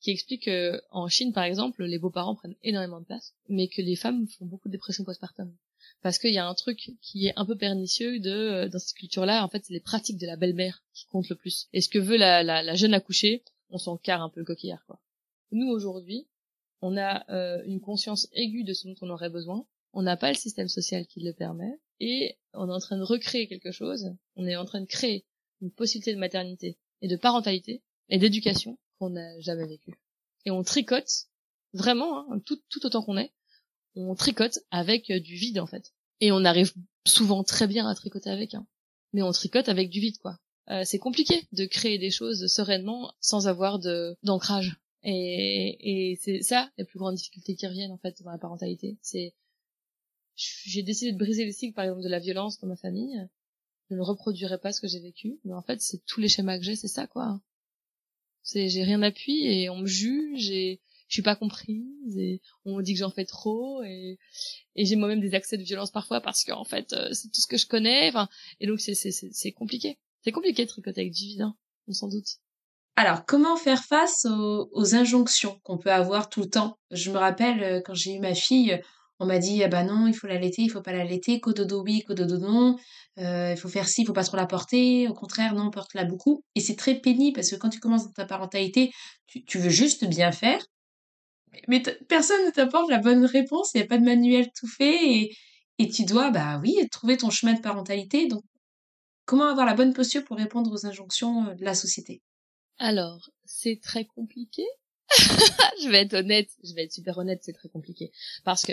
qui explique que en Chine par exemple, les beaux-parents prennent énormément de place, mais que les femmes font beaucoup de dépression postpartum. Parce qu'il y a un truc qui est un peu pernicieux de euh, dans cette culture-là, en fait, c'est les pratiques de la belle-mère qui comptent le plus. Et ce que veut la, la, la jeune accouchée, on s'en carre un peu le coquillard, quoi. Nous aujourd'hui, on a euh, une conscience aiguë de ce dont on aurait besoin. On n'a pas le système social qui le permet, et on est en train de recréer quelque chose, on est en train de créer une possibilité de maternité, et de parentalité, et d'éducation qu'on n'a jamais vécue. Et on tricote, vraiment, hein, tout, tout autant qu'on est, on tricote avec du vide, en fait. Et on arrive souvent très bien à tricoter avec, hein. Mais on tricote avec du vide, quoi. Euh, c'est compliqué de créer des choses sereinement sans avoir de, d'ancrage. Et, et c'est ça, les plus grandes difficultés qui reviennent, en fait, dans la parentalité. C'est J'ai décidé de briser les cycles, par exemple, de la violence dans ma famille. Je ne reproduirai pas ce que j'ai vécu. Mais en fait, c'est tous les schémas que j'ai, c'est ça, quoi. C'est, j'ai rien d'appui et on me juge et je suis pas comprise et on me dit que j'en fais trop et, et j'ai moi-même des accès de violence parfois parce qu'en fait, c'est tout ce que je connais. Enfin, et donc, c'est, c'est, c'est, c'est compliqué. C'est compliqué de tricoter avec du vide, hein, on s'en doute. Alors, comment faire face aux, aux injonctions qu'on peut avoir tout le temps? Je me rappelle quand j'ai eu ma fille, on m'a dit, ah bah non, il faut l'allaiter, il faut pas l'allaiter, cododo oui, cododo non, euh, il faut faire ci, il faut pas trop la porter, au contraire, non, porte-la beaucoup. Et c'est très pénible parce que quand tu commences dans ta parentalité, tu, tu veux juste bien faire, mais t- personne ne t'apporte la bonne réponse, il n'y a pas de manuel tout fait, et, et tu dois, bah oui, trouver ton chemin de parentalité. Donc, comment avoir la bonne posture pour répondre aux injonctions de la société? Alors, c'est très compliqué. je vais être honnête, je vais être super honnête, c'est très compliqué parce que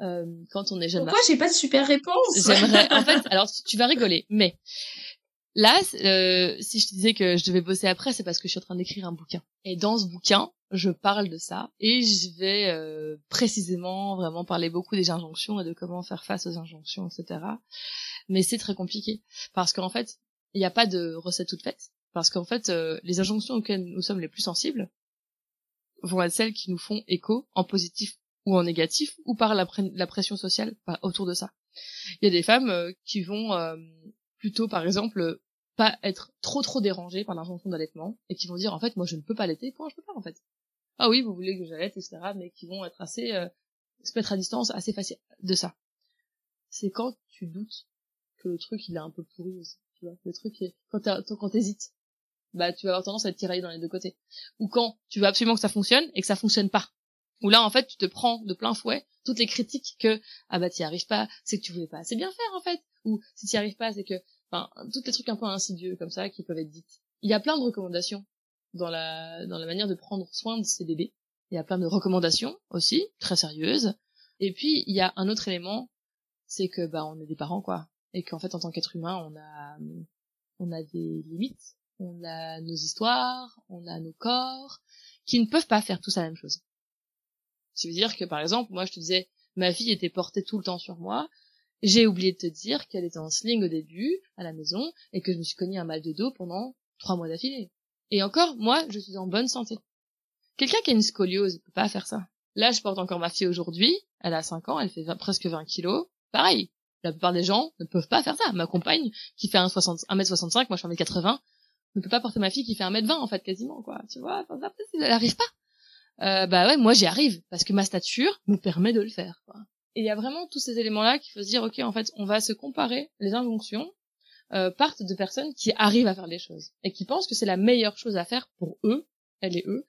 euh, quand on est jeune. Pourquoi ma... j'ai pas de super réponse? J'aimerais. En fait, alors tu vas rigoler, mais là, euh, si je te disais que je devais bosser après, c'est parce que je suis en train d'écrire un bouquin. Et dans ce bouquin, je parle de ça et je vais euh, précisément vraiment parler beaucoup des injonctions et de comment faire face aux injonctions, et cetera. Mais c'est très compliqué parce qu'en fait, il n'y a pas de recette toute faite parce qu'en fait, euh, les injonctions auxquelles nous sommes les plus sensibles vont être celles qui nous font écho en positif ou en négatif ou par la, pr- la pression sociale par, autour de ça. Il y a des femmes euh, qui vont euh, plutôt, par exemple, pas être trop trop dérangées par l'injonction d'allaitement et qui vont dire en fait moi je ne peux pas allaiter, comment je peux pas en fait? Ah oui, vous voulez que j'allaite, et cetera. Mais qui vont être assez euh, se mettre à distance assez facile de ça. C'est quand tu doutes que le truc il est un peu pourri aussi, tu vois. Le truc est... quand t'as... quand t'hésites. Bah, tu vas avoir tendance à te tirailler dans les deux côtés. Ou quand tu veux absolument que ça fonctionne et que ça fonctionne pas. Ou là, en fait, tu te prends de plein fouet toutes les critiques que, ah bah, t'y arrives pas, c'est que tu voulais pas assez bien faire, en fait. Ou, si t'y arrives pas, c'est que, enfin, tous les trucs un peu insidieux, comme ça, qui peuvent être dites. Il y a plein de recommandations dans la, dans la manière de prendre soin de ces bébés. Il y a plein de recommandations aussi, très sérieuses. Et puis, il y a un autre élément, c'est que, bah, on est des parents, quoi. Et qu'en fait, en tant qu'être humain, on a, on a des limites. On a nos histoires, on a nos corps, qui ne peuvent pas faire tous la même chose. Ça veut dire que, par exemple, moi, je te disais, ma fille était portée tout le temps sur moi, j'ai oublié de te dire qu'elle était en sling au début, à la maison, et que je me suis cogné un mal de dos pendant trois mois d'affilée. Et encore, moi, je suis en bonne santé. Quelqu'un qui a une scoliose, il peut pas faire ça. Là, je porte encore ma fille aujourd'hui, elle a cinq ans, elle fait vingt, presque vingt kilos, pareil. La plupart des gens ne peuvent pas faire ça. Ma compagne, qui fait un mètre soixante-cinq, moi, je fais un mètre quatre-vingts, ne peut pas porter ma fille qui fait un mètre vingt, en fait, quasiment, quoi. Tu vois, enfin, ça, elle arrive pas. Euh, bah ouais, moi, j'y arrive, parce que ma stature me permet de le faire, quoi. Et il y a vraiment tous ces éléments-là qu'il faut se dire, ok, en fait, on va se comparer, les injonctions, euh, partent de personnes qui arrivent à faire les choses, et qui pensent que c'est la meilleure chose à faire pour eux, elles et eux,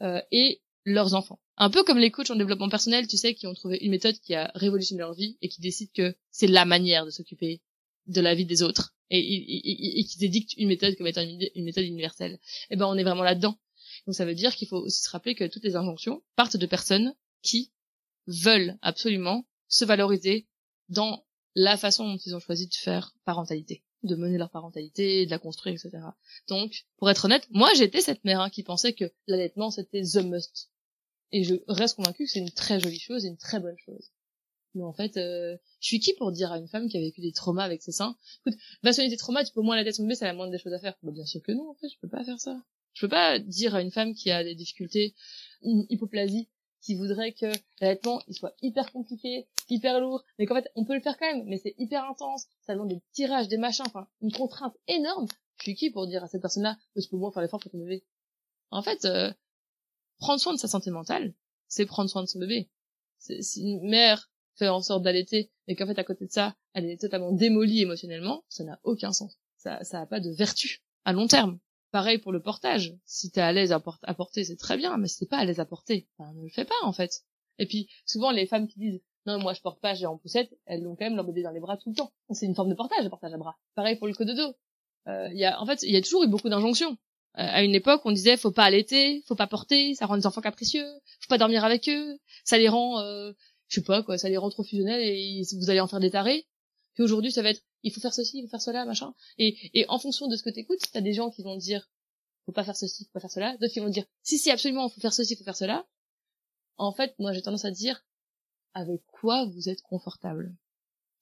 euh, et leurs enfants. Un peu comme les coachs en développement personnel, tu sais, qui ont trouvé une méthode qui a révolutionné leur vie, et qui décident que c'est la manière de s'occuper de la vie des autres et, et, et, et qui dédicte une méthode comme étant une, une méthode universelle. Et ben on est vraiment là-dedans. Donc ça veut dire qu'il faut aussi se rappeler que toutes les injonctions partent de personnes qui veulent absolument se valoriser dans la façon dont ils ont choisi de faire parentalité, de mener leur parentalité, de la construire, et cetera. Donc, pour être honnête, moi j'étais cette mère hein, qui pensait que l'allaitement c'était the must. Et je reste convaincue que c'est une très jolie chose, une très bonne chose. Mais en fait, euh, je suis qui pour dire à une femme qui a vécu des traumas avec ses seins, écoute, va soigner tes traumas, tu peux au moins la tête tomber, c'est la moindre des choses à faire. Bah, bien sûr que non, en fait, je peux pas faire ça. Je peux pas dire à une femme qui a des difficultés, une hypoplasie, qui voudraient que l'allaitement il soit hyper compliqué, hyper lourd, mais qu'en fait on peut le faire quand même, mais c'est hyper intense, ça demande des tirages, des machins, enfin une contrainte énorme. Je suis qui pour dire à cette personne-là que je peux moins faire l'effort pour ton bébé? En fait, euh, prendre soin de sa santé mentale, c'est prendre soin de son bébé. C'est, si une mère fait en sorte d'allaiter, mais qu'en fait à côté de ça, elle est totalement démolie émotionnellement, ça n'a aucun sens. Ça, ça a pas de vertu à long terme. Pareil pour le portage. Si t'es à l'aise à, por- à porter, c'est très bien, mais si t'es pas à l'aise à porter, ben, ne le fais pas, en fait. Et puis, souvent, les femmes qui disent, non, moi, je porte pas, j'ai en poussette, elles ont quand même leur bébé dans les bras tout le temps. C'est une forme de portage, le portage à bras. Pareil pour le code de dos. Euh, y a, en fait, il y a toujours eu beaucoup d'injonctions. Euh, à une époque, on disait, faut pas allaiter, faut pas porter, ça rend les enfants capricieux, faut pas dormir avec eux, ça les rend, euh, je sais pas, quoi, ça les rend trop fusionnels et ils, vous allez en faire des tarés. Puis aujourd'hui, ça va être, il faut faire ceci, il faut faire cela, machin. Et, et en fonction de ce que t'écoutes, t'as des gens qui vont dire, faut pas faire ceci, faut pas faire cela. D'autres qui vont dire, si, si, absolument, faut faire ceci, faut faire cela. En fait, moi, j'ai tendance à dire, avec quoi vous êtes confortable?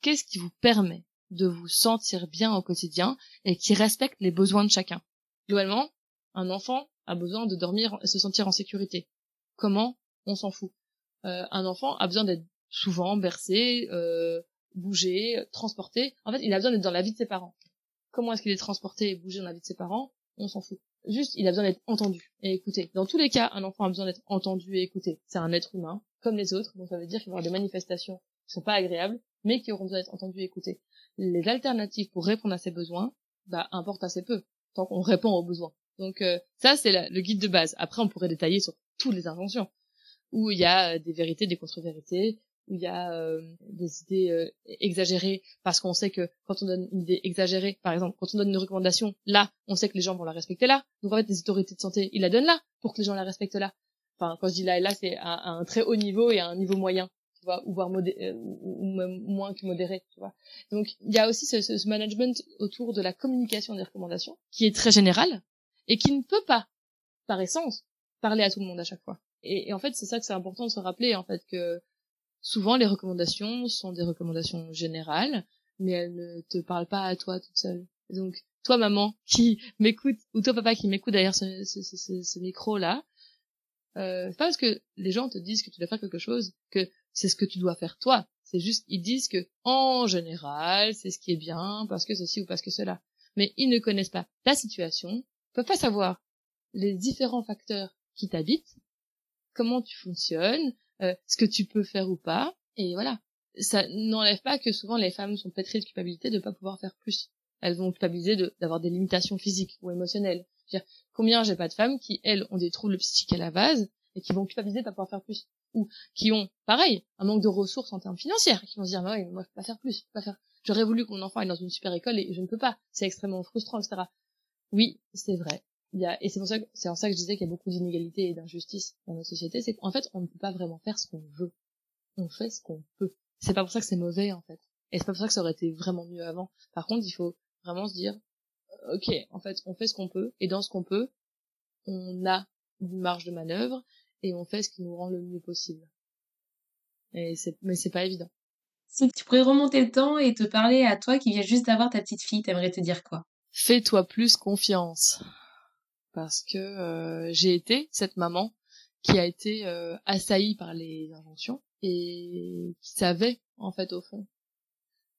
Qu'est-ce qui vous permet de vous sentir bien au quotidien et qui respecte les besoins de chacun? Globalement, un enfant a besoin de dormir et se sentir en sécurité. Comment? On s'en fout. Euh, un enfant a besoin d'être souvent bercé, euh, bouger, transporter. En fait, il a besoin d'être dans la vie de ses parents. Comment est-ce qu'il est transporté et bougé dans la vie de ses parents? On s'en fout. Juste, il a besoin d'être entendu et écouté. Dans tous les cas, un enfant a besoin d'être entendu et écouté. C'est un être humain, comme les autres, donc ça veut dire qu'il va y avoir des manifestations qui sont pas agréables, mais qui auront besoin d'être entendues et écoutées. Les alternatives pour répondre à ces besoins, bah, importent assez peu, tant qu'on répond aux besoins. Donc, euh, ça, c'est la, le guide de base. Après, on pourrait détailler sur toutes les inventions, où il y a des vérités, des contre-vérités, où il y a euh, des idées euh, exagérées, parce qu'on sait que quand on donne une idée exagérée, par exemple, quand on donne une recommandation, là, on sait que les gens vont la respecter là. Donc en fait, les autorités de santé, ils la donnent là, pour que les gens la respectent là. Enfin, quand je dis là et là, c'est à, à un très haut niveau et à un niveau moyen, tu vois, ou voire modé- euh, ou même moins que modéré, tu vois. Donc il y a aussi ce, ce, ce management autour de la communication des recommandations, qui est très général, et qui ne peut pas, par essence, parler à tout le monde à chaque fois. Et, et en fait, c'est ça que c'est important de se rappeler, en fait, que souvent, les recommandations sont des recommandations générales, mais elles ne te parlent pas à toi toute seule. Donc, toi, maman, qui m'écoute, ou toi, papa, qui m'écoute derrière ce, ce, ce, ce micro-là, euh, c'est pas parce que les gens te disent que tu dois faire quelque chose que c'est ce que tu dois faire toi. C'est juste, ils disent que, en général, c'est ce qui est bien, parce que ceci ou parce que cela. Mais ils ne connaissent pas ta situation, peuvent pas savoir les différents facteurs qui t'habitent, comment tu fonctionnes, Euh, ce que tu peux faire ou pas, et voilà. Ça n'enlève pas que souvent les femmes sont pétries de culpabilité de ne pas pouvoir faire plus. Elles vont culpabiliser de, d'avoir des limitations physiques ou émotionnelles. C'est-à-dire, combien j'ai pas de femmes qui, elles, ont des troubles psychiques à la base, et qui vont culpabiliser de ne pas pouvoir faire plus. Ou qui ont, pareil, un manque de ressources en termes financiers, qui vont se dire, mais ouais, moi je peux pas faire plus, je peux pas faire. J'aurais voulu que mon enfant aille dans une super école et je ne peux pas. C'est extrêmement frustrant, et cetera. Oui, c'est vrai. Il y a, et c'est pour ça que, c'est en ça que je disais qu'il y a beaucoup d'inégalités et d'injustices dans notre société, c'est qu'en fait, on ne peut pas vraiment faire ce qu'on veut. On fait ce qu'on peut. C'est pas pour ça que c'est mauvais, en fait. Et c'est pas pour ça que ça aurait été vraiment mieux avant. Par contre, il faut vraiment se dire, ok, en fait, on fait ce qu'on peut, et dans ce qu'on peut, on a une marge de manœuvre, et on fait ce qui nous rend le mieux possible. Et c'est, mais c'est pas évident. Si tu pourrais remonter le temps et te parler à toi qui vient juste d'avoir ta petite fille, t'aimerais te dire quoi? Fais-toi plus confiance. Parce que euh, j'ai été cette maman qui a été euh, assaillie par les injonctions et qui savait, en fait, au fond,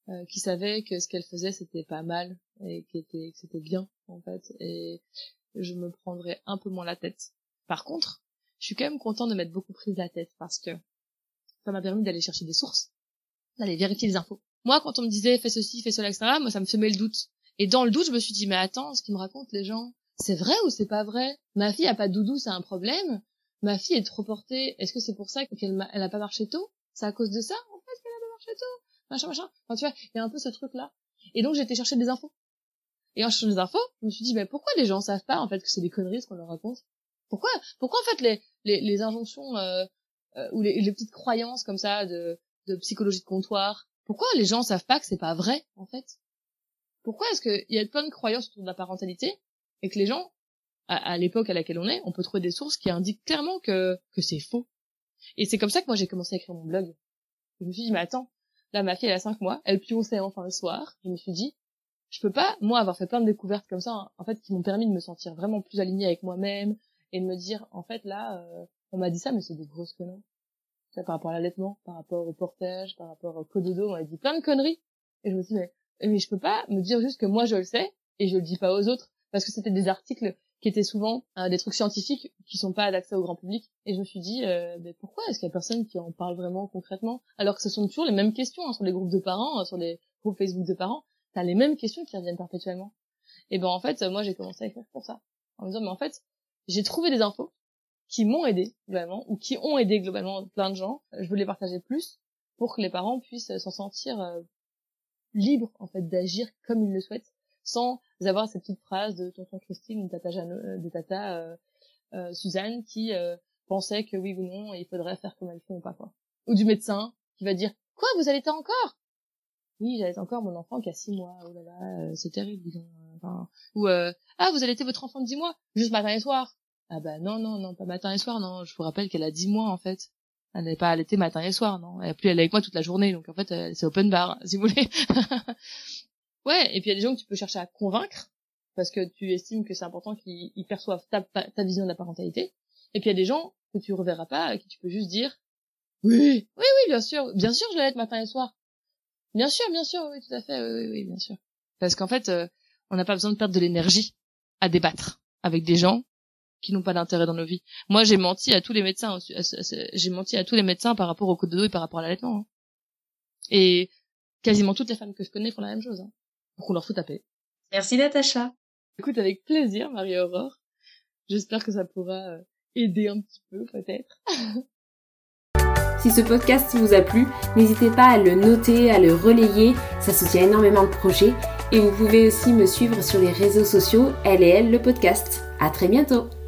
euh, qui savait que ce qu'elle faisait, c'était pas mal et que c'était bien, en fait, et je me prendrais un peu moins la tête. Par contre, je suis quand même contente de m'être beaucoup prise la tête parce que ça m'a permis d'aller chercher des sources, d'aller vérifier les infos. Moi, quand on me disait « fais ceci, fais cela, et cetera », moi, ça me semait le doute. Et dans le doute, je me suis dit « mais attends, ce qu'ils me racontent, les gens, c'est vrai ou c'est pas vrai? Ma fille a pas de doudou, c'est un problème. Ma fille est trop portée. Est-ce que c'est pour ça qu'elle m'a, elle a pas marché tôt? C'est à cause de ça, en fait, qu'elle a pas marché tôt? Machin, machin. Enfin, tu vois, il y a un peu ce truc-là. Et donc, j'ai été chercher des infos. Et en cherchant des infos, je me suis dit, mais bah, pourquoi les gens savent pas, en fait, que c'est des conneries, ce qu'on leur raconte? Pourquoi, pourquoi, en fait, les, les, les injonctions, euh, euh, ou les, les petites croyances, comme ça, de, de psychologie de comptoir, pourquoi les gens savent pas que c'est pas vrai, en fait? Pourquoi est-ce qu'il y a plein de croyances autour de la parentalité? Et que les gens, à, à l'époque à laquelle on est, on peut trouver des sources qui indiquent clairement que, que c'est faux. Et c'est comme ça que moi j'ai commencé à écrire mon blog. Je me suis dit, mais attends, là ma fille elle a cinq mois, elle pionçait enfin le soir. Je me suis dit, je peux pas, moi, avoir fait plein de découvertes comme ça, hein, en fait, qui m'ont permis de me sentir vraiment plus alignée avec moi-même, et de me dire, en fait, là, euh, on m'a dit ça, mais c'est des grosses conneries. par rapport à l'allaitement, par rapport au portage, par rapport au cododo, on a dit plein de conneries. Et je me suis dit, mais, mais je peux pas me dire juste que moi je le sais et je le dis pas aux autres, parce que c'était des articles qui étaient souvent euh, des trucs scientifiques qui sont pas d'accès au grand public. Et je me suis dit, euh, mais pourquoi est-ce qu'il y a personne qui en parle vraiment concrètement, alors que ce sont toujours les mêmes questions, hein, sur les groupes de parents, euh, sur les groupes Facebook de parents, t'as les mêmes questions qui reviennent perpétuellement. Et ben en fait, euh, moi j'ai commencé à écrire pour ça, en me disant, mais en fait, j'ai trouvé des infos qui m'ont aidé globalement, ou qui ont aidé globalement plein de gens. Je veux les partager plus pour que les parents puissent s'en sentir euh, libres, en fait, d'agir comme ils le souhaitent, sans avoir ces petites phrases de tonton Christine, de tata, Jeanne, de tata euh, euh, Suzanne qui euh, pensait que oui ou non, il faudrait faire comme elle fait ou pas, quoi. Ou du médecin qui va dire, quoi, vous allaitez encore? Oui, j'allaite encore mon enfant qui a six mois, oh là là, euh, c'est terrible, disons. Enfin, ou, euh, ah, vous allaitez votre enfant de dix mois, juste matin et soir. Ah bah non, non, non, pas matin et soir, non, je vous rappelle qu'elle a dix mois, en fait. Elle n'est pas allaitée matin et soir, non. Elle a plus, elle est avec moi toute la journée, donc en fait, euh, c'est open bar, si vous voulez. Ouais, et puis il y a des gens que tu peux chercher à convaincre, parce que tu estimes que c'est important qu'ils ils perçoivent ta, ta vision de la parentalité. Et puis il y a des gens que tu reverras pas, à qui tu peux juste dire, oui, oui, oui, bien sûr, bien sûr, je l'allaite matin et soir. Bien sûr, bien sûr, oui, tout à fait, oui, oui, oui, bien sûr. Parce qu'en fait, euh, on n'a pas besoin de perdre de l'énergie à débattre avec des gens qui n'ont pas d'intérêt dans nos vies. Moi, j'ai menti à tous les médecins, j'ai menti à tous les médecins par rapport au cododo et par rapport à l'allaitement. Hein. Et quasiment toutes les femmes que je connais font la même chose. Hein. Pour qu'on leur fout taper. Merci Natacha. Écoute, avec plaisir, Marie-Aurore. J'espère que ça pourra aider un petit peu, peut-être. Si ce podcast vous a plu, n'hésitez pas à le noter, à le relayer. Ça soutient énormément le projet. Et vous pouvez aussi me suivre sur les réseaux sociaux L et L, le podcast. À très bientôt.